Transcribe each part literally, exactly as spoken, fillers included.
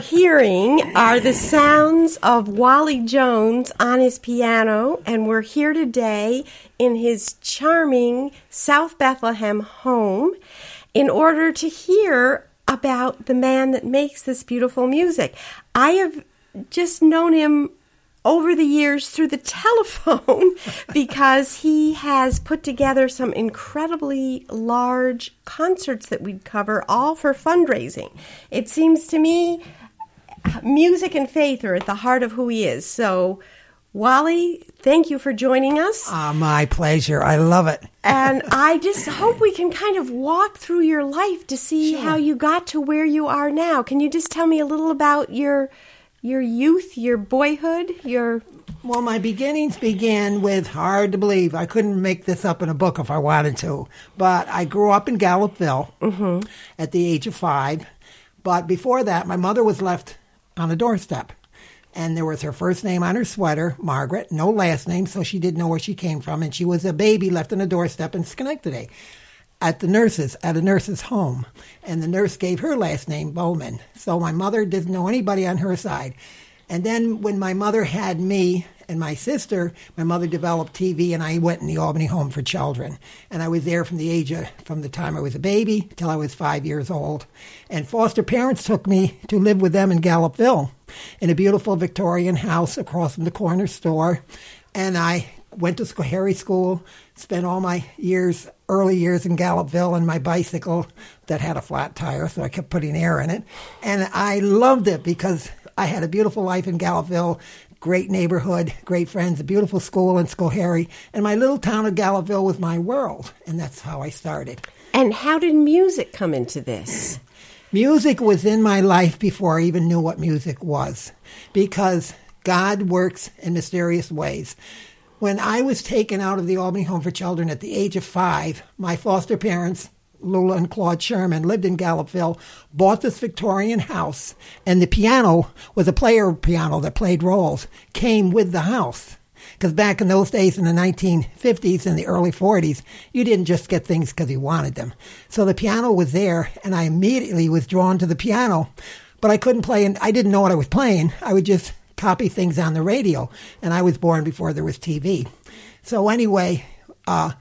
Hearing are the sounds of Wally Jones on his piano, and we're here today in his charming South Bethlehem home in order to hear about the man that makes this beautiful music. I have just known him over the years through the telephone because he has put together some incredibly large concerts that we'd cover, all for fundraising. It seems to me music and faith are at the heart of who he is. So, Wally, thank you for joining us. Ah, uh, my pleasure. I love it. And I just hope we can kind of walk through your life to see sure. how you got to where you are now. Can you just tell me a little about your your youth, your boyhood, your... Well, my beginnings began with, hard to believe, I couldn't make this up in a book if I wanted to, but I grew up in Gallupville mm-hmm. at the age of five. But before that, my mother was left on a doorstep. And there was her first name on her sweater, Margaret, no last name, so she didn't know where she came from. And she was a baby left on a doorstep in Schenectady at the nurse's, at a nurse's home. And the nurse gave her last name, Bowman. So my mother didn't know anybody on her side. And then when my mother had me and my sister, my mother developed T V, and I went in the Albany Home for Children. And I was there from the age of, from the time I was a baby till I was five years old. And foster parents took me to live with them in Gallupville in a beautiful Victorian house across from the corner store. And I went to school, Harry School, spent all my years, early years in Gallupville on my bicycle that had a flat tire, so I kept putting air in it. And I loved it because I had a beautiful life in Gallupville, great neighborhood, great friends, a beautiful school in Schoharie, and my little town of Gallupville was my world, and that's how I started. And how did music come into this? Music was in my life before I even knew what music was, because God works in mysterious ways. When I was taken out of the Albany Home for Children at the age of five, my foster parents, Lula and Claude Sherman, lived in Gallupville, bought this Victorian house, and the piano was a player piano that played rolls, came with the house. Because back in those days, in the nineteen fifties and the early forties, you didn't just get things because you wanted them. So the piano was there, and I immediately was drawn to the piano. But I couldn't play, and I didn't know what I was playing. I would just copy things on the radio, and I was born before there was T V. So anyway, uh...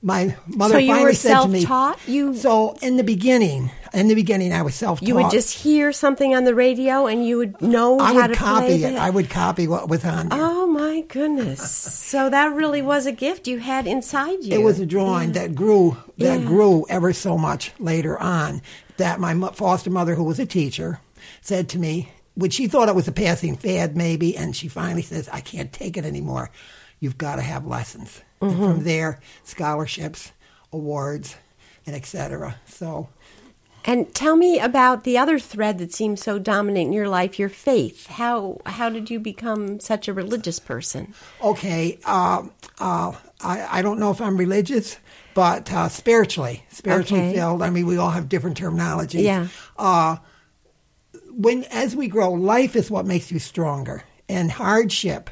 my mother so finally said to me, you... so in the beginning, in the beginning I was self-taught. You would just hear something on the radio and you would know I how would to copy play it. it. I would copy what was on there. Oh, my goodness. So that really was a gift you had inside you. It was a drawing yeah. that grew, that yeah. grew ever so much later on, that my foster mother, who was a teacher, said to me, which she thought it was a passing fad maybe, and she finally says, I can't take it anymore. You've got to have lessons. Mm-hmm. From there, scholarships, awards, and et cetera. So, and tell me about the other thread that seems so dominant in your life, your faith. How how did you become such a religious person? Okay, uh, uh, I, I don't know if I'm religious, but uh, spiritually, spiritually okay. filled. I mean, we all have different terminologies. Yeah. Uh, when as we grow, life is what makes you stronger, and hardship.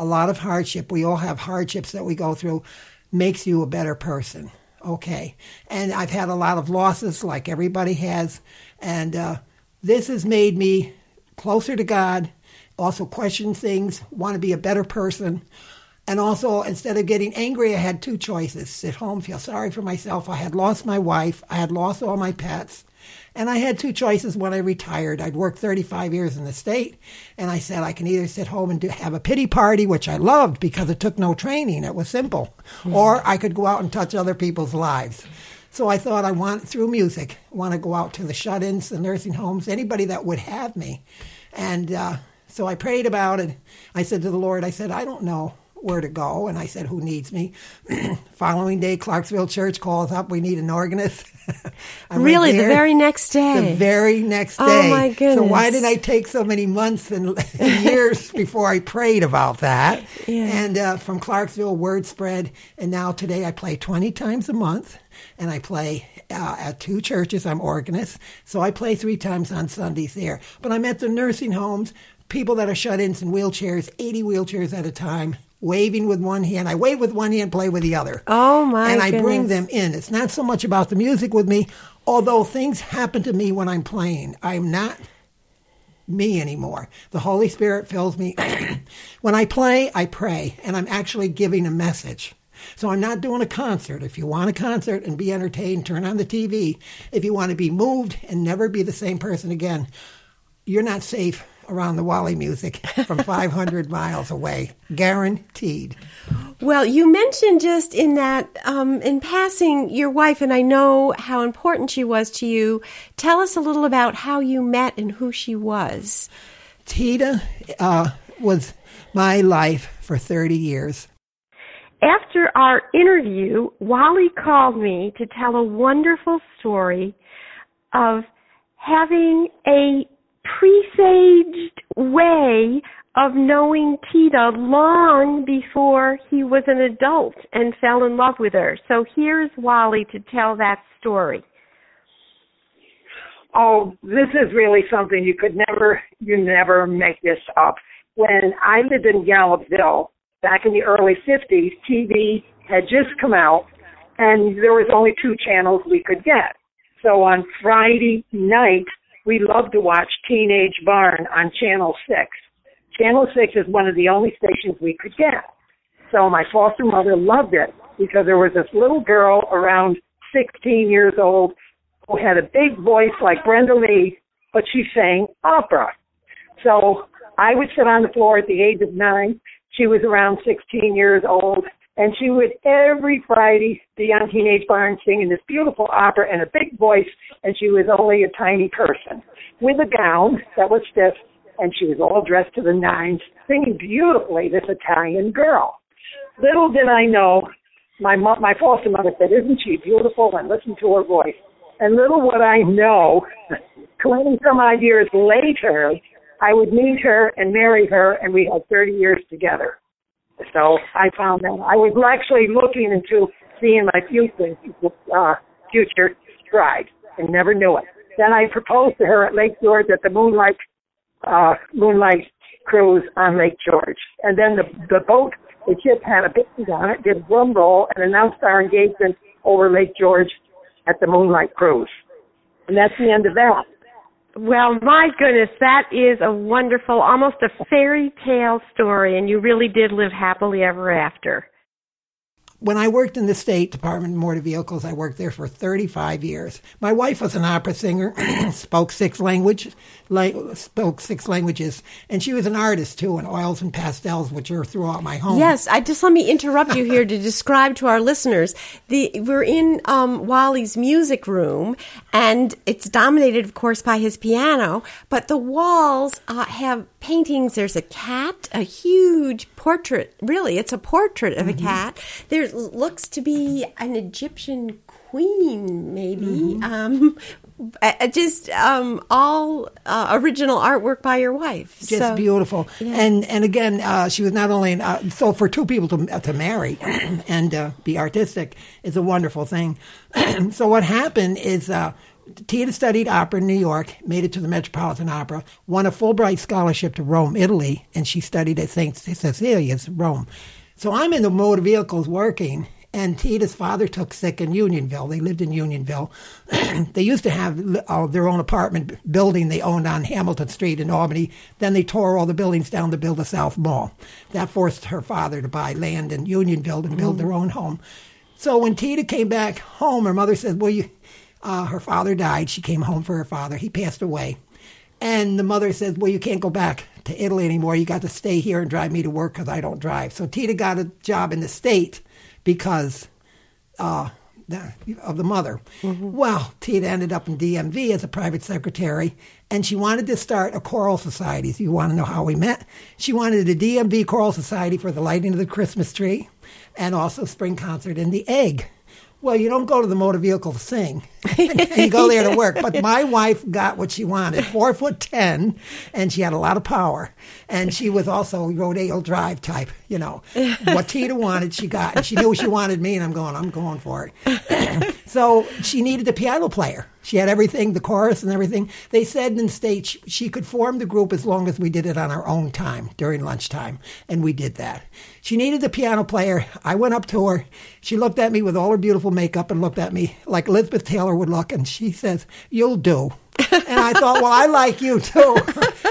A lot of hardship. We all have hardships that we go through. Makes you a better person. Okay. And I've had a lot of losses like everybody has. And uh, this has made me closer to God, also question things, want to be a better person. And also, instead of getting angry, I had two choices. Sit home, feel sorry for myself. I had lost my wife. I had lost all my pets. And I had two choices when I retired. I'd worked thirty-five years in the state, and I said I can either sit home and do, have a pity party, which I loved because it took no training. It was simple. Mm-hmm. Or I could go out and touch other people's lives. So I thought I want, through music, want to go out to the shut-ins, the nursing homes, anybody that would have me. And uh, so I prayed about it. I said to the Lord, I said, I don't know where to go. And I said, who needs me? Following day, Clarksville Church calls up, we need an organist. Really, there, the very next day? The very next day. Oh, my goodness. So why did I take so many months and years before I prayed about that? Yeah. And uh, from Clarksville, word spread. And now today I play twenty times a month. And I play uh, at two churches. I'm organist. So I play three times on Sundays there. But I'm at the nursing homes, people that are shut-ins in wheelchairs, eighty wheelchairs at a time, waving with one hand. I wave with one hand, play with the other. Oh, my And I goodness. Bring them in. It's not so much about the music with me, although things happen to me when I'm playing. I'm not me anymore. The Holy Spirit fills me. When I play, I pray, and I'm actually giving a message. So I'm not doing a concert. If you want a concert and be entertained, turn on the T V. If you want to be moved and never be the same person again, you're not safe around the Wally music from five hundred miles away. Guaranteed. Well, you mentioned just in that, um, in passing, your wife, and I know how important she was to you. Tell us a little about how you met and who she was. Tita uh, was my life for thirty years. After our interview, Wally called me to tell a wonderful story of having a presaged way of knowing Tita long before he was an adult and fell in love with her. So here's Wally to tell that story. Oh, this is really something you could never, you never make this up. When I lived in Gallupville back in the early fifties, T V had just come out, and there was only two channels we could get. So on Friday night, we loved to watch Teenage Barn on Channel six. Channel six is one of the only stations we could get. So my foster mother loved it because there was this little girl around sixteen years old who had a big voice like Brenda Lee, but she sang opera. So I would sit on the floor at the age of nine. She was around sixteen years old, and she would every Friday be on Teenage Barn singing this beautiful opera in a big voice, and she was only a tiny person with a gown that was stiff, and she was all dressed to the nines, singing beautifully, this Italian girl. Little did I know, my mom, my foster mother said, isn't she beautiful? And listen to her voice. And little would I know, twenty-some-odd years later, I would meet her and marry her, and we had thirty years together. So I found that I was actually looking into seeing my future, uh, future bride, and never knew it. Then I proposed to her at Lake George at the Moonlight uh, Moonlight Cruise on Lake George. And then the, the boat, the ship had a big on it, did a drum roll, and announced our engagement over Lake George at the Moonlight Cruise. And that's the end of that. Well, my goodness, that is a wonderful, almost a fairy tale story, and you really did live happily ever after. When I worked in the State Department of Motor Vehicles, I worked there for thirty-five years. My wife was an opera singer, spoke six languages, la- spoke six languages, and she was an artist too, in oils and pastels, which are throughout my home. Yes, I just let me interrupt you here to describe to our listeners. The we're in um, Wally's music room, and it's dominated, of course, by his piano. But the walls uh, have paintings. There's a cat, a huge portrait. Really, it's a portrait of mm-hmm. a cat. There's looks to be an Egyptian queen, maybe. Mm-hmm. Um, just um, all uh, original artwork by your wife. Just so beautiful. Yeah. And and again, uh, she was not only an, uh, so for two people to uh, to marry and uh, be artistic is a wonderful thing. So what happened is uh, Tita studied opera in New York, made it to the Metropolitan Opera, won a Fulbright scholarship to Rome, Italy, and she studied at Saint Cecilia's, Rome. So I'm in the motor vehicles working, and Tita's father took sick in Unionville. They lived in Unionville. They used to have uh, their own apartment building they owned on Hamilton Street in Albany. Then they tore all the buildings down to build the South Mall. That forced her father to buy land in Unionville and build mm. their own home. So when Tita came back home, her mother said, well, you, uh, her father died. She came home for her father. He passed away. And the mother says, well, you can't go back to Italy anymore. You got to stay here and drive me to work because I don't drive. So Tita got a job in the state because uh, the, of the mother. Mm-hmm. Well, Tita ended up in D M V as a private secretary, and she wanted to start a choral society. So you want to know how we met? She wanted a D M V choral society for the lighting of the Christmas tree and also spring concert in the egg. Well, you don't go to the motor vehicle to sing. You go there to work. But my wife got what she wanted, four foot ten, and she had a lot of power. And she was also Rodeo Drive type, you know. What Tita wanted, she got. And she knew she wanted me, and I'm going, I'm going for it. So she needed a piano player. She had everything, the chorus and everything. They said in state she could form the group as long as we did it on our own time, during lunchtime, and we did that. She needed the piano player. I went up to her. She looked at me with all her beautiful makeup and looked at me like Elizabeth Taylor would look, and she says, "You'll do." And I thought, well, I like you too.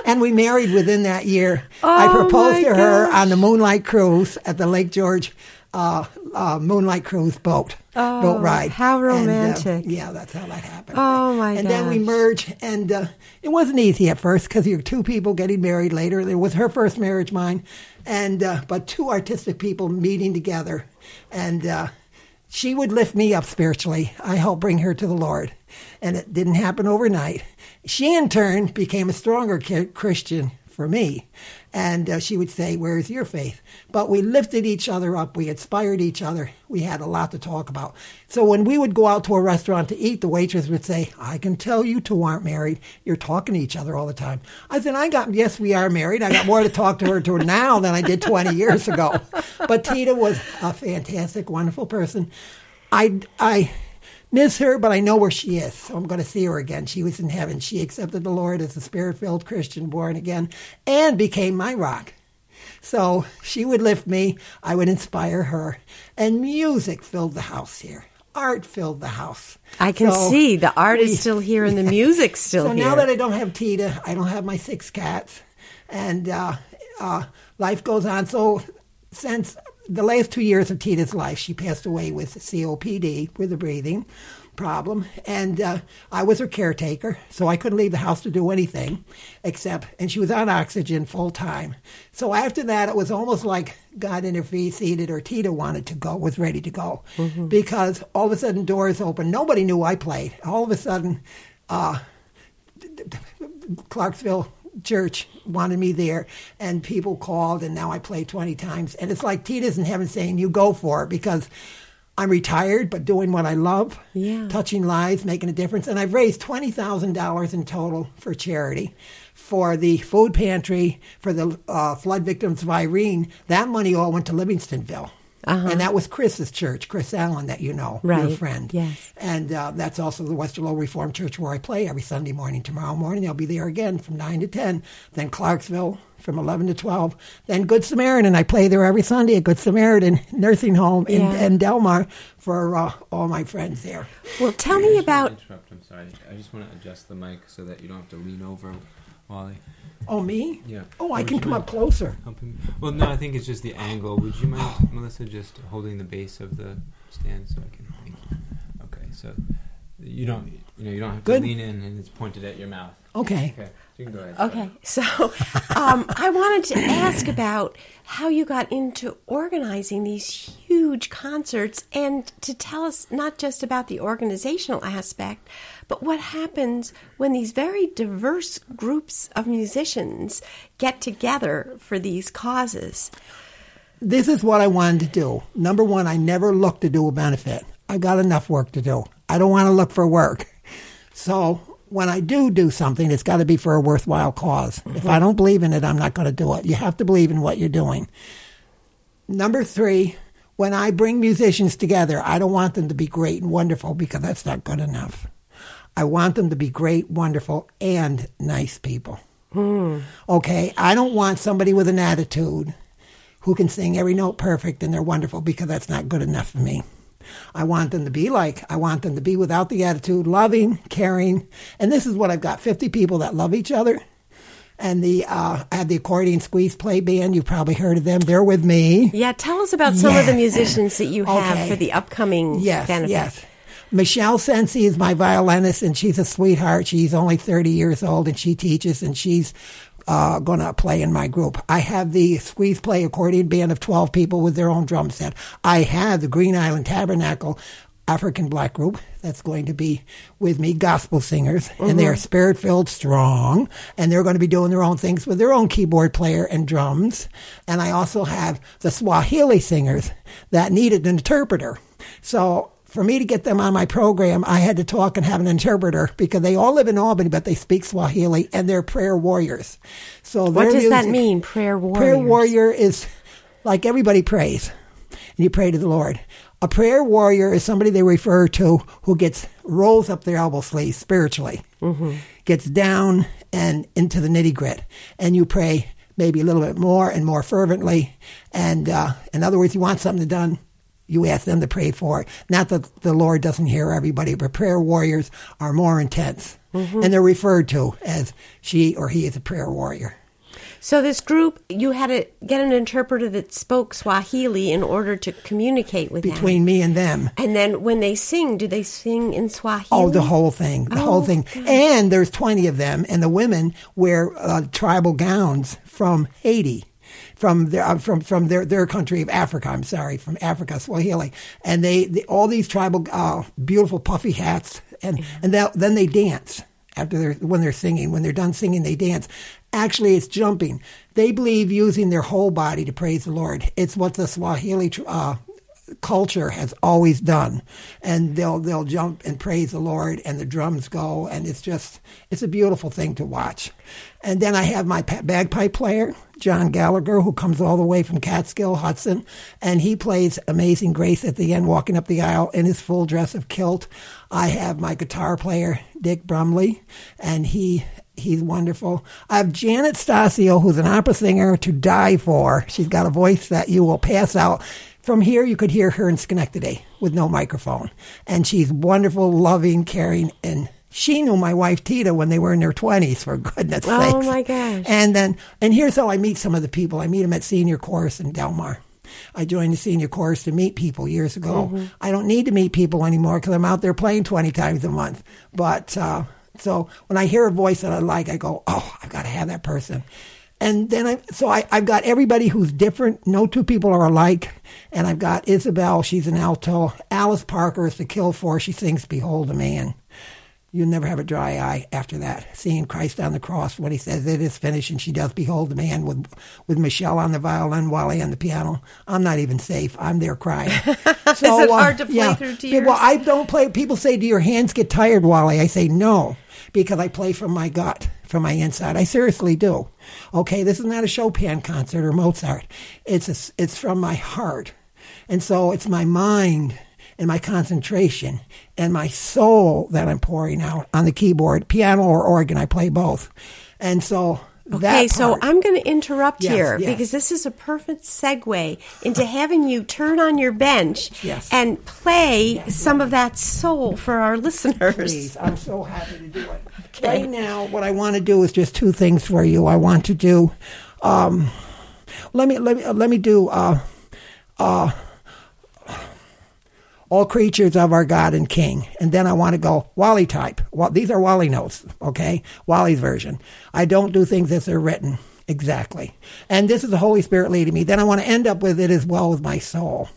And we married within that year. Oh, I proposed to her on the Moonlight Cruise at the Lake George Uh, uh, Moonlight Cruise boat, oh, boat ride. How romantic. And, uh, yeah, that's how that happened. Oh, my God. And gosh. Then we merged, and uh, it wasn't easy at first because you're two people getting married later. It was her first marriage, mine, and uh, but two artistic people meeting together. And uh, she would lift me up spiritually. I helped bring her to the Lord, and it didn't happen overnight. She, in turn, became a stronger Christian for me. And uh, she would say, "Where's your faith?" But we lifted each other up. We inspired each other. We had a lot to talk about. So when we would go out to a restaurant to eat, the waitress would say, "I can tell you two aren't married. You're talking to each other all the time." I said, "I got, yes, we are married. I got more to talk to her to now than I did twenty years ago. But Tita was a fantastic, wonderful person. I, I miss her, but I know where she is, so I'm going to see her again. She was in heaven. She accepted the Lord as a spirit-filled Christian, born again, and became my rock. So she would lift me. I would inspire her. And music filled the house here. Art filled the house. I can so see the art we, is still here and the music's still so here. So now that I don't have Tita, I don't have my six cats, and uh, uh, life goes on. So since the last two years of Tita's life, she passed away with C O P D, with a breathing problem, and uh, I was her caretaker, so I couldn't leave the house to do anything except, and she was on oxygen full time. So after that, it was almost like God intervened or Tita wanted to go, was ready to go, mm-hmm. because all of a sudden doors opened. Nobody knew I played. All of a sudden, uh, Clarksville Church wanted me there, and people called, and now I play twenty times. And it's like Tita's in heaven saying, "You go for it," because I'm retired, but doing what I love, yeah. touching lives, making a difference. And I've raised twenty thousand dollars in total for charity, for the food pantry, for the uh, flood victims of Irene. That money all went to Livingstonville. Uh-huh. And that was Chris's church, Chris Allen, that you know, right. your friend. Yes. And uh, that's also the Westerlo Reformed Church where I play every Sunday morning. Tomorrow morning I'll be there again from nine to ten, then Clarksville from eleven to twelve, then Good Samaritan. I play there every Sunday at Good Samaritan Nursing Home in, yeah. in Del Mar for uh, all my friends there. Well, tell Wait, me I about... Interrupt. I'm sorry. I just want to adjust the mic so that you don't have to lean over, Wally. Oh, me? Yeah. Oh, I Would can come up closer. Helping? Well, no, I think it's just the angle. Would you mind, Melissa, just holding the base of the stand so I can thank you? Okay, so you don't, you know, you don't have Good. to lean in and it's pointed at your mouth. Okay. Okay, so you can go ahead. Okay, so um, I wanted to ask about how you got into organizing these huge concerts and to tell us not just about the organizational aspect, but what happens when these very diverse groups of musicians get together for these causes? This is what I wanted to do. Number one, I never looked to do a benefit. I got enough work to do. I don't want to look for work. So when I do do something, it's got to be for a worthwhile cause. Mm-hmm. If I don't believe in it, I'm not going to do it. You have to believe in what you're doing. Number three, when I bring musicians together, I don't want them to be great and wonderful because that's not good enough. I want them to be great, wonderful, and nice people. Mm. Okay? I don't want somebody with an attitude who can sing every note perfect and they're wonderful because that's not good enough for me. I want them to be like, I want them to be without the attitude, loving, caring. And this is what I've got, fifty people that love each other. And the uh, I have the Accordion Squeeze Play Band. You've probably heard of them. They're with me. Yeah, tell us about some yeah. of the musicians that you have okay. for the upcoming yes, benefit. Yes, yes. Michelle Sensi is my violinist, and she's a sweetheart. She's only thirty years old, and she teaches, and she's uh, going to play in my group. I have the Squeeze Play Accordion Band of twelve people with their own drum set. I have the Green Island Tabernacle African Black Group that's going to be with me, gospel singers, mm-hmm. and they are spirit-filled, strong, and they're going to be doing their own things with their own keyboard player and drums. And I also have the Swahili singers that needed an interpreter. So for me to get them on my program, I had to talk and have an interpreter because they all live in Albany, but they speak Swahili, and they're prayer warriors. So what does music, that mean, prayer warrior? Prayer warrior is like everybody prays, and you pray to the Lord. A prayer warrior is somebody they refer to who gets rolls up their elbow sleeves spiritually, mm-hmm. gets down and into the nitty-gritty, and you pray maybe a little bit more and more fervently. And uh, in other words, you want something done, you ask them to pray for it. Not that the Lord doesn't hear everybody, but prayer warriors are more intense, mm-hmm. and they're referred to as she or he is a prayer warrior. So this group, you had to get an interpreter that spoke Swahili in order to communicate with them. Between me and them. And then when they sing, do they sing in Swahili? Oh, the whole thing. The oh, whole thing. God. And there's twenty of them, and the women wear uh, tribal gowns from Haiti, from their uh, from, from their, their country of Africa, I'm sorry, from Africa, Swahili. And they, they all these tribal, uh, beautiful puffy hats, and, and then they dance. After they're, when they're singing, when they're done singing, they dance. Actually, it's jumping. They believe using their whole body to praise the Lord. It's what the Swahili uh, culture has always done, and they'll they'll jump and praise the Lord, and the drums go, and it's just it's a beautiful thing to watch. And then I have my bagpipe player, John Gallagher, who comes all the way from Catskill, Hudson, and he plays Amazing Grace at the end, walking up the aisle in his full dress of kilt. I have my guitar player, Dick Brumley, and he he's wonderful. I have Janet Stasio, who's an opera singer to die for. She's got a voice that you will pass out. From here, you could hear her in Schenectady with no microphone, and she's wonderful, loving, caring, and she knew my wife, Tita, when they were in their twenties, for goodness oh sakes. Oh, my gosh. And then, and here's how I meet some of the people. I meet them at Senior Chorus in Del Mar. I joined the Senior Chorus to meet people years ago. Mm-hmm. I don't need to meet people anymore because I'm out there playing twenty times a month. But uh, so when I hear a voice that I like, I go, oh, I've got to have that person. And then I, so I, I've got everybody who's different. No two people are alike. And I've got Isabel. She's an alto. Alice Parker is the kill for. She sings Behold a Man. You'll never have a dry eye after that. Seeing Christ on the cross, when he says it is finished, and she does behold the man with with Michelle on the violin, Wally on the piano. I'm not even safe. I'm there crying. So, is it hard uh, to play yeah. through tears? Well, I don't play. People say, do your hands get tired, Wally? I say, no, because I play from my gut, from my inside. I seriously do. Okay, this is not a Chopin concert or Mozart. It's a, it's from my heart. And so it's my mind and my concentration and my soul that I'm pouring out on the keyboard, piano or organ. I play both. And so okay, that Okay, so I'm going to interrupt yes, here yes. because this is a perfect segue into having you turn on your bench yes. and play yes, some yes. of that soul for our listeners. Please, I'm so happy to do it. Okay. Right now, what I want to do is just two things for you. I want to do, um, let me, let me, let me do, uh, uh, All Creatures of Our God and King. And then I want to go Wally type. Well, these are Wally notes, okay? Wally's version. I don't do things as they're written exactly. And this is the Holy Spirit leading me. Then I want to end up with it as well with my soul.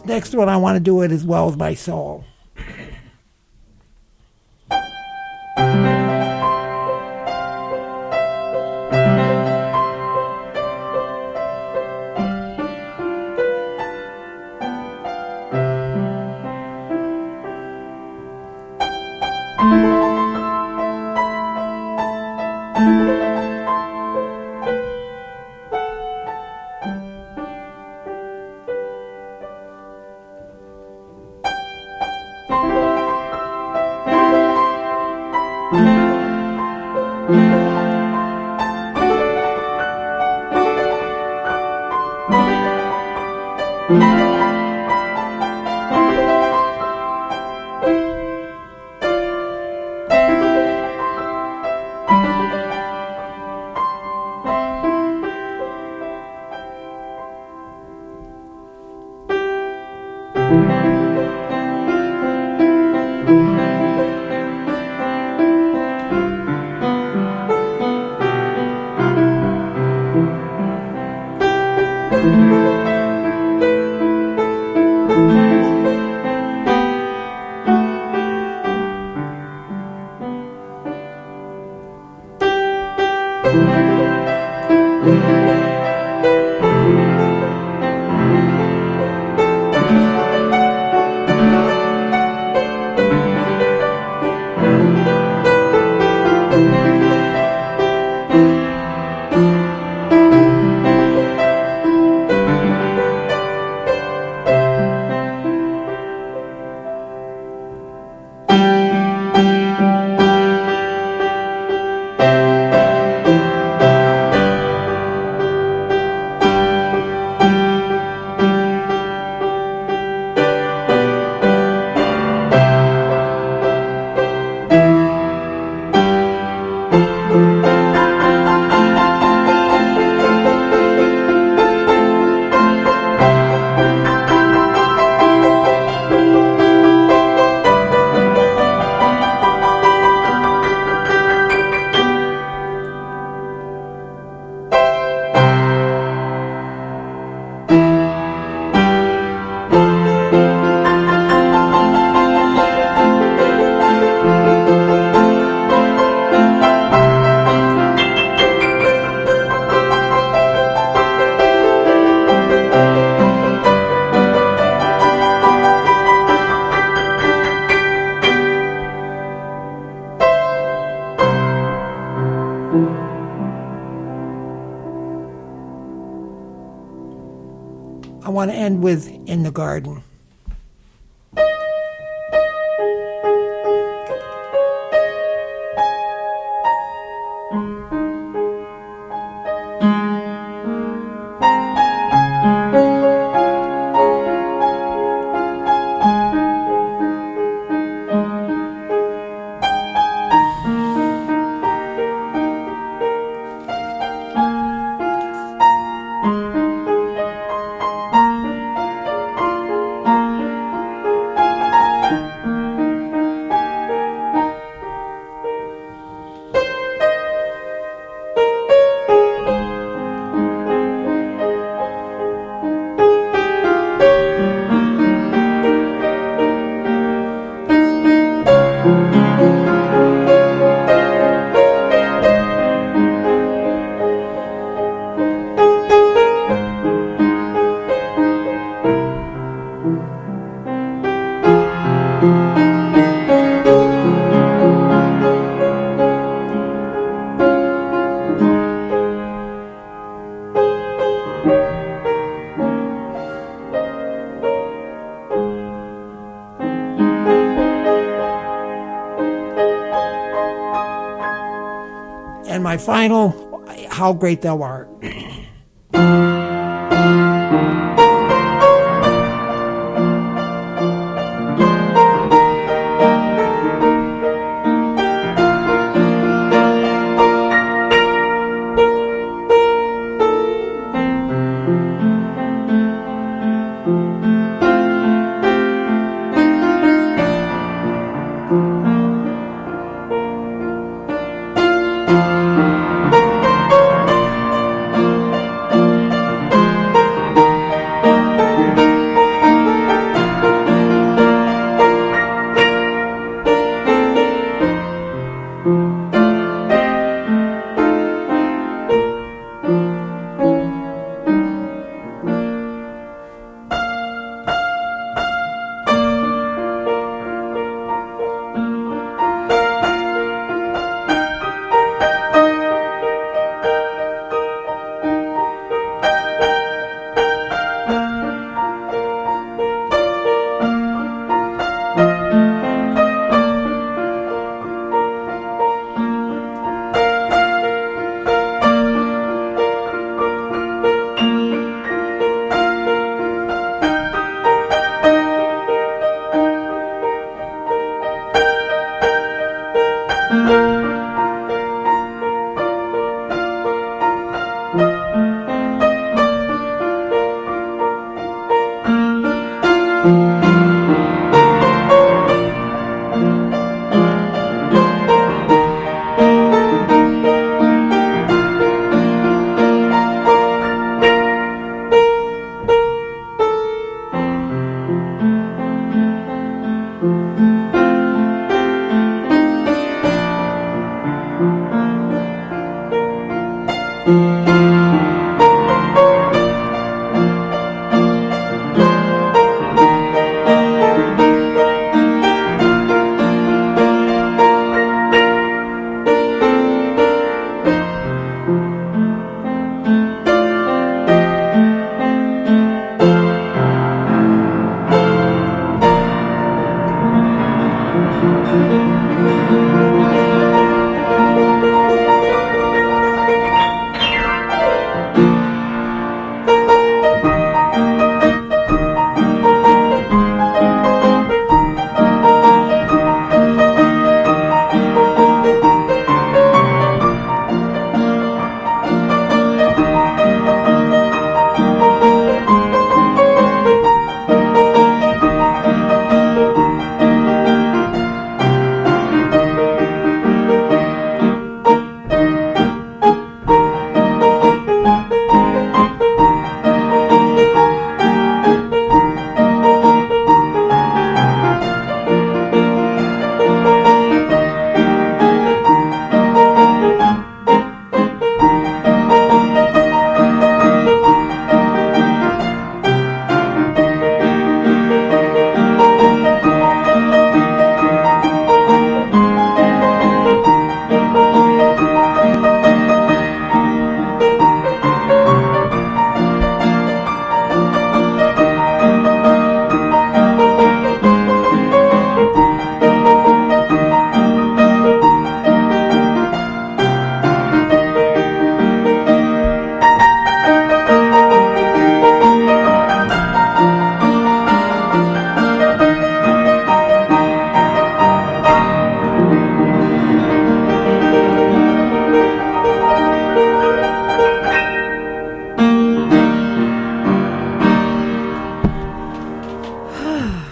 this next one, I want to do it as well as my soul. I want to end with In the Garden. My final, How Great Thou Art.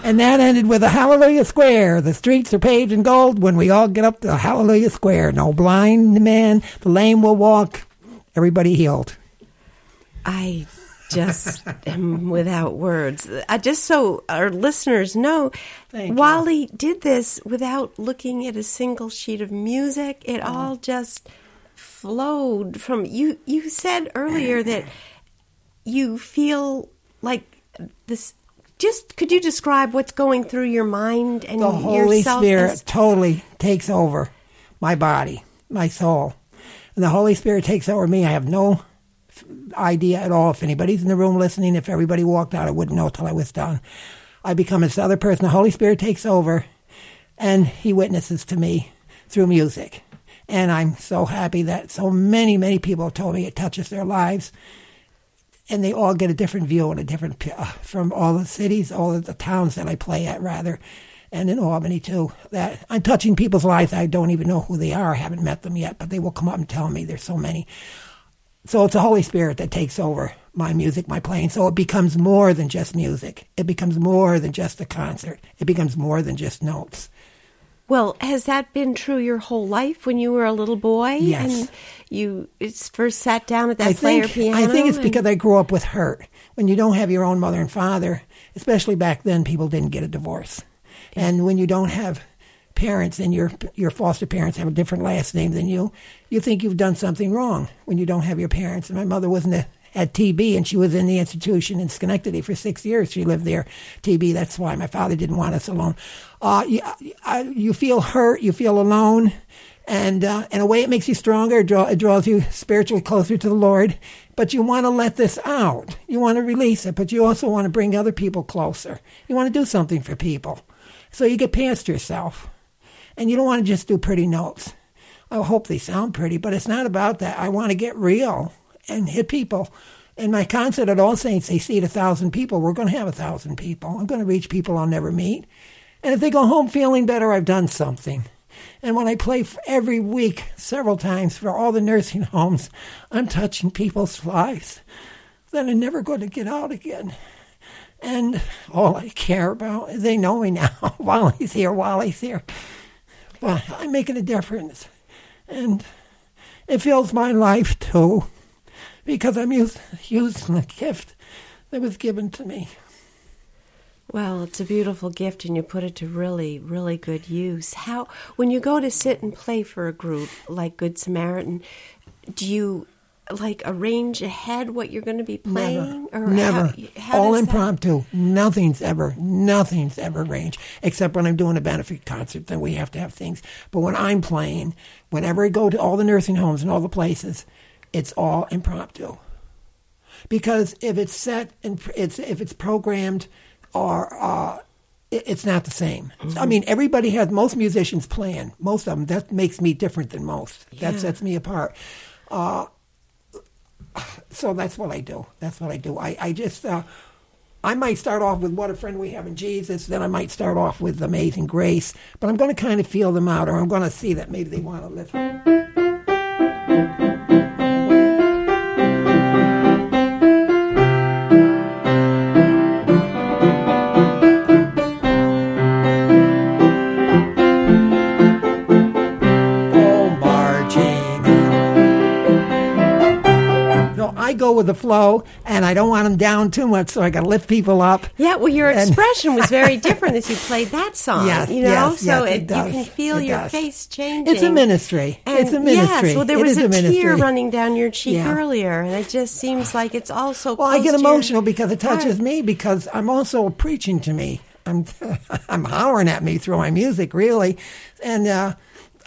And that ended with a Hallelujah Square. The streets are paved in gold when we all get up to Hallelujah Square. No blind man, the lame will walk. Everybody healed. I just am without words. I just so our listeners know, Thank Wally you. did this without looking at a single sheet of music. It oh. all just flowed from you. You said earlier that you feel like this. Just could you describe what's going through your mind and yourself? The Holy Spirit as- totally takes over my body, my soul. And the Holy Spirit takes over me. I have no f- idea at all. If anybody's in the room listening, if everybody walked out, I wouldn't know till I was done. I become this other person. The Holy Spirit takes over, and he witnesses to me through music. And I'm so happy that so many, many people have told me it touches their lives. And they all get a different view and a different uh, from all the cities, all of the towns that I play at, rather, and in Albany too. That I'm touching people's lives. I don't even know who they are. I haven't met them yet, but they will come up and tell me. There's so many. So it's the Holy Spirit that takes over my music, my playing. So it becomes more than just music. It becomes more than just a concert. It becomes more than just notes. Well, has that been true your whole life when you were a little boy? Yes. And you first sat down at that I player think, piano? I think it's and... because I grew up with hurt. When you don't have your own mother and father, especially back then, people didn't get a divorce. Yeah. And when you don't have parents and your your foster parents have a different last name than you, you think you've done something wrong when you don't have your parents. And my mother wasn't a, had T B, and she was in the institution in Schenectady for six years. She lived there, T B. That's why my father didn't want us alone. Uh, you, I, you feel hurt, you feel alone, and uh, in a way it makes you stronger. It, draw, it draws you spiritually closer to the Lord. But you want to let this out. You want to release it, but you also want to bring other people closer. You want to do something for people. So you get past yourself, and you don't want to just do pretty notes. I hope they sound pretty, but it's not about that. I want to get real and hit people. In my concert at All Saints, they seat a thousand people. We're going to have a thousand people. I'm going to reach people I'll never meet. And if they go home feeling better, I've done something. And when I play every week, several times, for all the nursing homes, I'm touching people's lives that are never going to get out again. And all I care about, they know me now. Wally's here, Wally's here. But I'm making a difference. And it fills my life, too, because I'm used, using the gift that was given to me. Well, it's a beautiful gift, and you put it to really, really good use. How, when you go to sit and play for a group like Good Samaritan, do you, like, arrange ahead what you're going to be playing? Never. Or never. How, how All impromptu. That... Nothing's ever, nothing's ever arranged, except when I'm doing a benefit concert, then we have to have things. But when I'm playing, whenever I go to all the nursing homes and all the places, it's all impromptu. Because if it's set and it's if it's programmed, or uh, it, it's not the same. Mm-hmm. I mean, everybody has most musicians playing. Most of them. That makes me different than most. Yeah. That sets me apart. Uh, so that's what I do. That's what I do. I I just uh, I might start off with What a Friend We Have in Jesus. Then I might start off with Amazing Grace. But I'm going to kind of feel them out, or I'm going to see that maybe they want to listen. Go with the flow, and I don't want them down too much, so I got to lift people up. Yeah, well, your and expression was very different as you played that song. Yes, you know, yes, so yes, it, it does. You can feel it your does. Face changing. It's a ministry. And it's a ministry. Yes, well, there it was a, a tear running down your cheek yeah. earlier, and it just seems like it's all so. Well, close I get emotional your... because it touches right. me, because I'm also preaching to me. I'm I'm hollering at me through my music, really, and. uh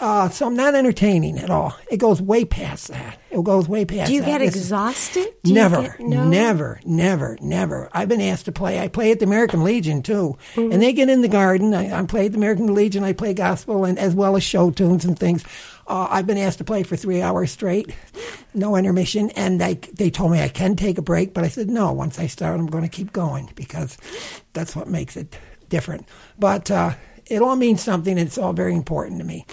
Uh, so I'm not entertaining at all. It goes way past that. It goes way past that. Do you that. get it's exhausted? Do never, you get, no? never, never, never. I've been asked to play. I play at the American Legion, too. Mm-hmm. And they get in the garden. I, I play at the American Legion. I play gospel and as well as show tunes and things. Uh, I've been asked to play for three hours straight, no intermission. And I, they told me I can take a break. But I said, no, once I start, I'm going to keep going, because that's what makes it different. But uh, it all means something. And it's all very important to me.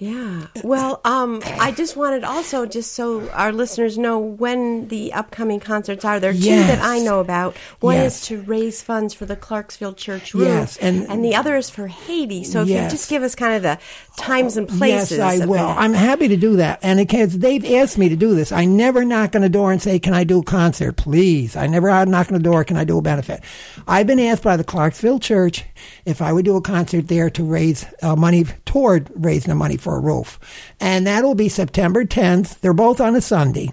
Yeah. Well, um, I just wanted also, just so our listeners know when the upcoming concerts are. There are yes. two that I know about. One yes. is to raise funds for the Clarksville Church roof, yes. and, and the other is for Haiti. So if yes. you just give us kind of the times and places. Yes, I will. That. I'm happy to do that. And because they've asked me to do this. I never knock on a door and say, can I do a concert, please? I never knock on a door, can I do a benefit? I've been asked by the Clarksville Church if I would do a concert there to raise uh, money toward raising the money for a roof. And that'll be September tenth. They're both on a Sunday.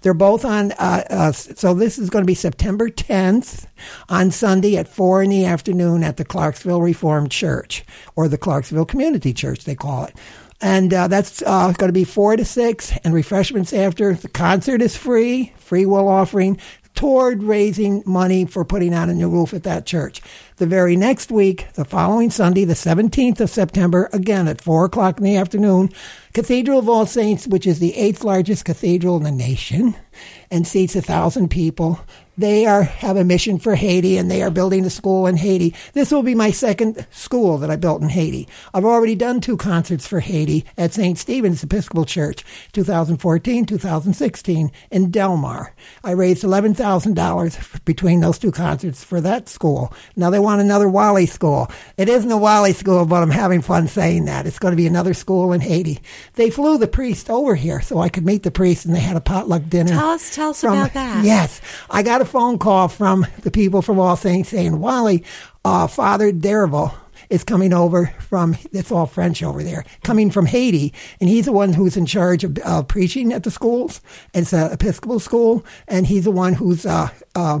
They're both on, uh, uh, so this is going to be September tenth on Sunday at four in the afternoon at the Clarksville Reformed Church, or the Clarksville Community Church, they call it. And uh, that's uh, going to be four to six, and refreshments after. The concert is free, free will offering, toward raising money for putting out a new roof at that church. The very next week, the following Sunday, the seventeenth of September, again at four o'clock in the afternoon, Cathedral of All Saints, which is the eighth largest cathedral in the nation and seats a thousand people. They are have a mission for Haiti, and they are building a school in Haiti. This will be my second school that I built in Haiti. I've already done two concerts for Haiti at Saint Stephen's Episcopal Church, twenty fourteen, twenty sixteen, in Del Mar. I raised eleven thousand dollars between those two concerts for that school. Now they want another Wally school. It isn't a Wally school, but I'm having fun saying that. It's going to be another school in Haiti. They flew the priest over here so I could meet the priest, and they had a potluck dinner. Tell us, tell us from, about that. Yes. I got a phone call from the people from All Saints saying, Wally, uh, Father Darville is coming over from, it's all French over there, coming from Haiti, and he's the one who's in charge of uh, preaching at the schools. It's an Episcopal school, and he's the one who's uh, uh,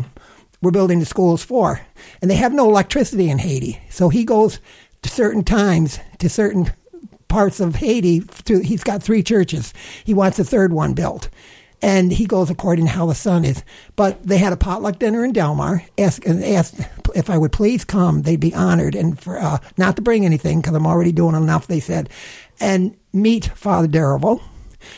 we're building the schools for. And they have no electricity in Haiti, so he goes to certain times to certain parts of Haiti. To, he's got three churches. He wants a third one built. And he goes according to how the sun is. But they had a potluck dinner in Del Mar, asked, asked if I would please come. They'd be honored, and for uh, not to bring anything, because I'm already doing enough, they said, and meet Father Darville.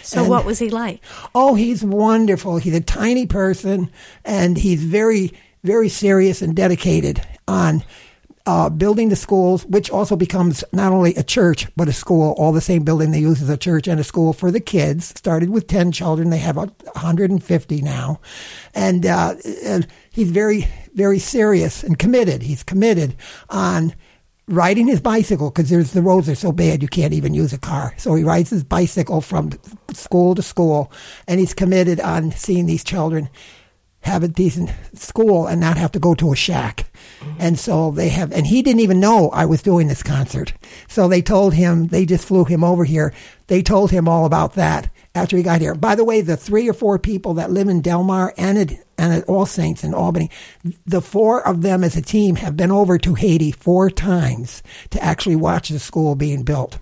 So and, what was he like? Oh, he's wonderful. He's a tiny person, and he's very, very serious and dedicated on uh, building the schools, which also becomes not only a church, but a school, all the same building they use as a church and a school for the kids. Started with ten children. They have one hundred fifty now. And, uh, and he's very, very serious and committed. He's committed on riding his bicycle, because there's the roads are so bad you can't even use a car. So he rides his bicycle from school to school, and he's committed on seeing these children have a decent school and not have to go to a shack. Mm-hmm. And so they have, and he didn't even know I was doing this concert. So they told him, they just flew him over here. They told him all about that after he got here. By the way, the three or four people that live in Del Mar and at, and at All Saints in Albany, the four of them as a team have been over to Haiti four times to actually watch the school being built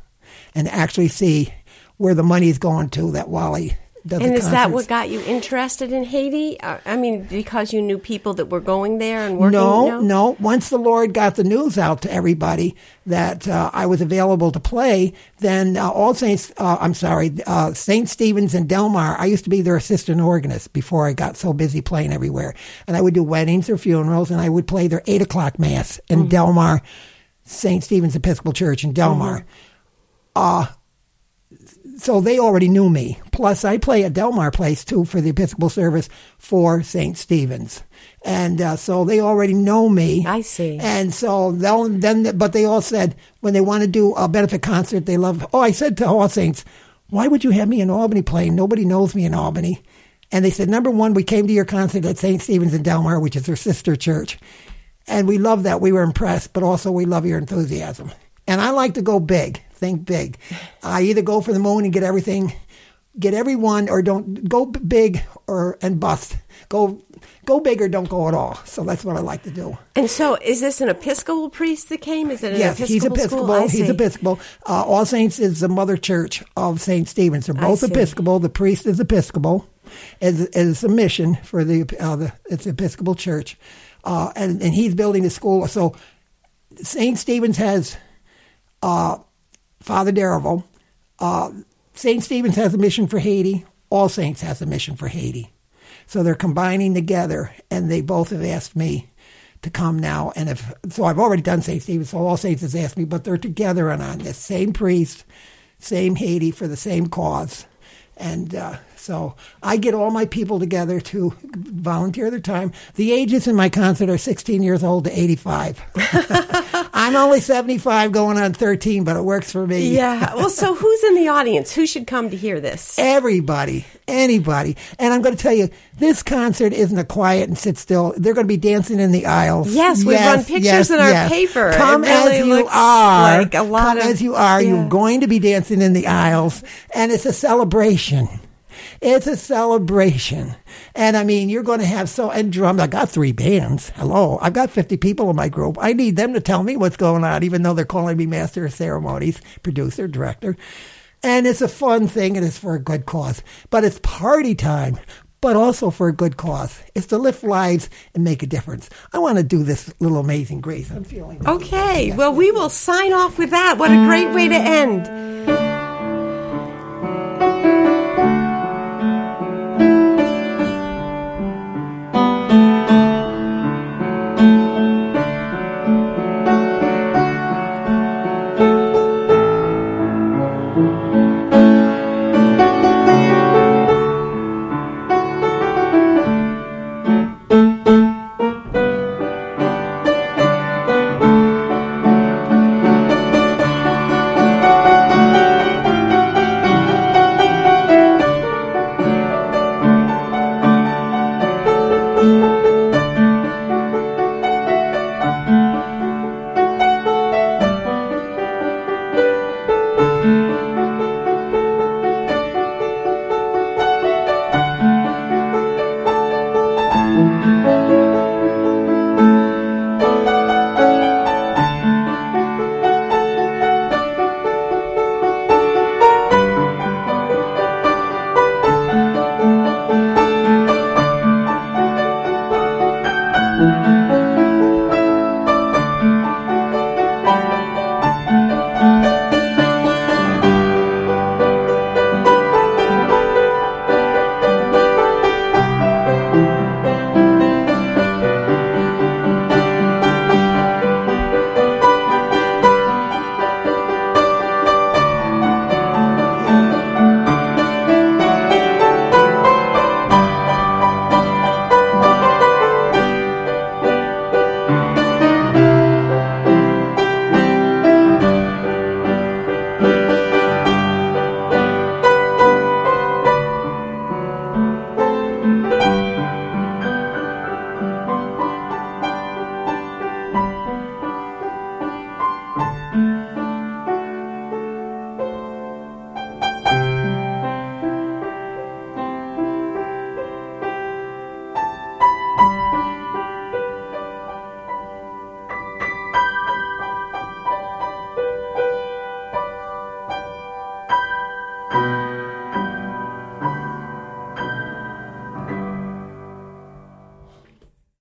and actually see where the money's going to that Wally. And is concerts. That what got you interested in Haiti? I mean, because you knew people that were going there and working? No, you know? no. Once the Lord got the news out to everybody that uh, I was available to play, then uh, All Saints, uh, I'm sorry, uh, Saint Stephen's and Del Mar, I used to be their assistant organist before I got so busy playing everywhere. And I would do weddings or funerals, and I would play their eight o'clock Mass in mm-hmm. Del Mar, Saint Stephen's Episcopal Church in Del Mar. Mm-hmm. Uh So they already knew me. Plus, I play at Del Mar Place, too, for the Episcopal service for Saint Stephen's. And uh, so they already know me. I see. And so then, but they all said, when they want to do a benefit concert, they love, oh, I said to All Saints, why would you have me in Albany playing? Nobody knows me in Albany. And they said, number one, we came to your concert at Saint Stephen's in Del Mar, which is their sister church. And we love that. We were impressed, but also we love your enthusiasm. And I like to go big. Think big. I either go for the moon and get everything, get everyone, or don't go big or and bust. Go go big or don't go at all. So that's what I like to do. And so is this an Episcopal priest that came? Is it an yes, Episcopal he's Episcopal. School? He's Episcopal. Uh, All Saints is the mother church of Saint Stephen's. They're both Episcopal. The priest is Episcopal. It's, it's a mission for the, uh, the it's Episcopal church. Uh, and, and he's building the school. So Saint Stephen's has... Uh, Father Darville, uh, Saint Stephen's has a mission for Haiti. All Saints has a mission for Haiti. So they're combining together, and they both have asked me to come now. And if so, I've already done Saint Stephen's, so All Saints has asked me, but they're together and on this. Same priest, same Haiti for the same cause. And uh, so I get all my people together to volunteer their time. The ages in my concert are sixteen years old to eighty-five. I'm only seventy-five going on thirteen, but it works for me. Yeah. Well, so who's in the audience? Who should come to hear this? Everybody. Anybody. And I'm going to tell you, this concert isn't a quiet and sit still. They're going to be dancing in the aisles. Yes, we yes, run pictures yes, in our yes. paper. Come really as you are. Like a lot come of, as you are. Yeah. You're going to be dancing in the aisles. And it's a celebration. It's a celebration. And, I mean, you're going to have so... And drums. I got three bands. Hello. I've got fifty people in my group. I need them to tell me what's going on, even though they're calling me master of ceremonies, producer, director. And it's a fun thing, and it's for a good cause. But it's party time, but also for a good cause. It's to lift lives and make a difference. I want to do this little Amazing Grace. I'm feeling... Okay. Well, we will sign off with that. What a great way to end.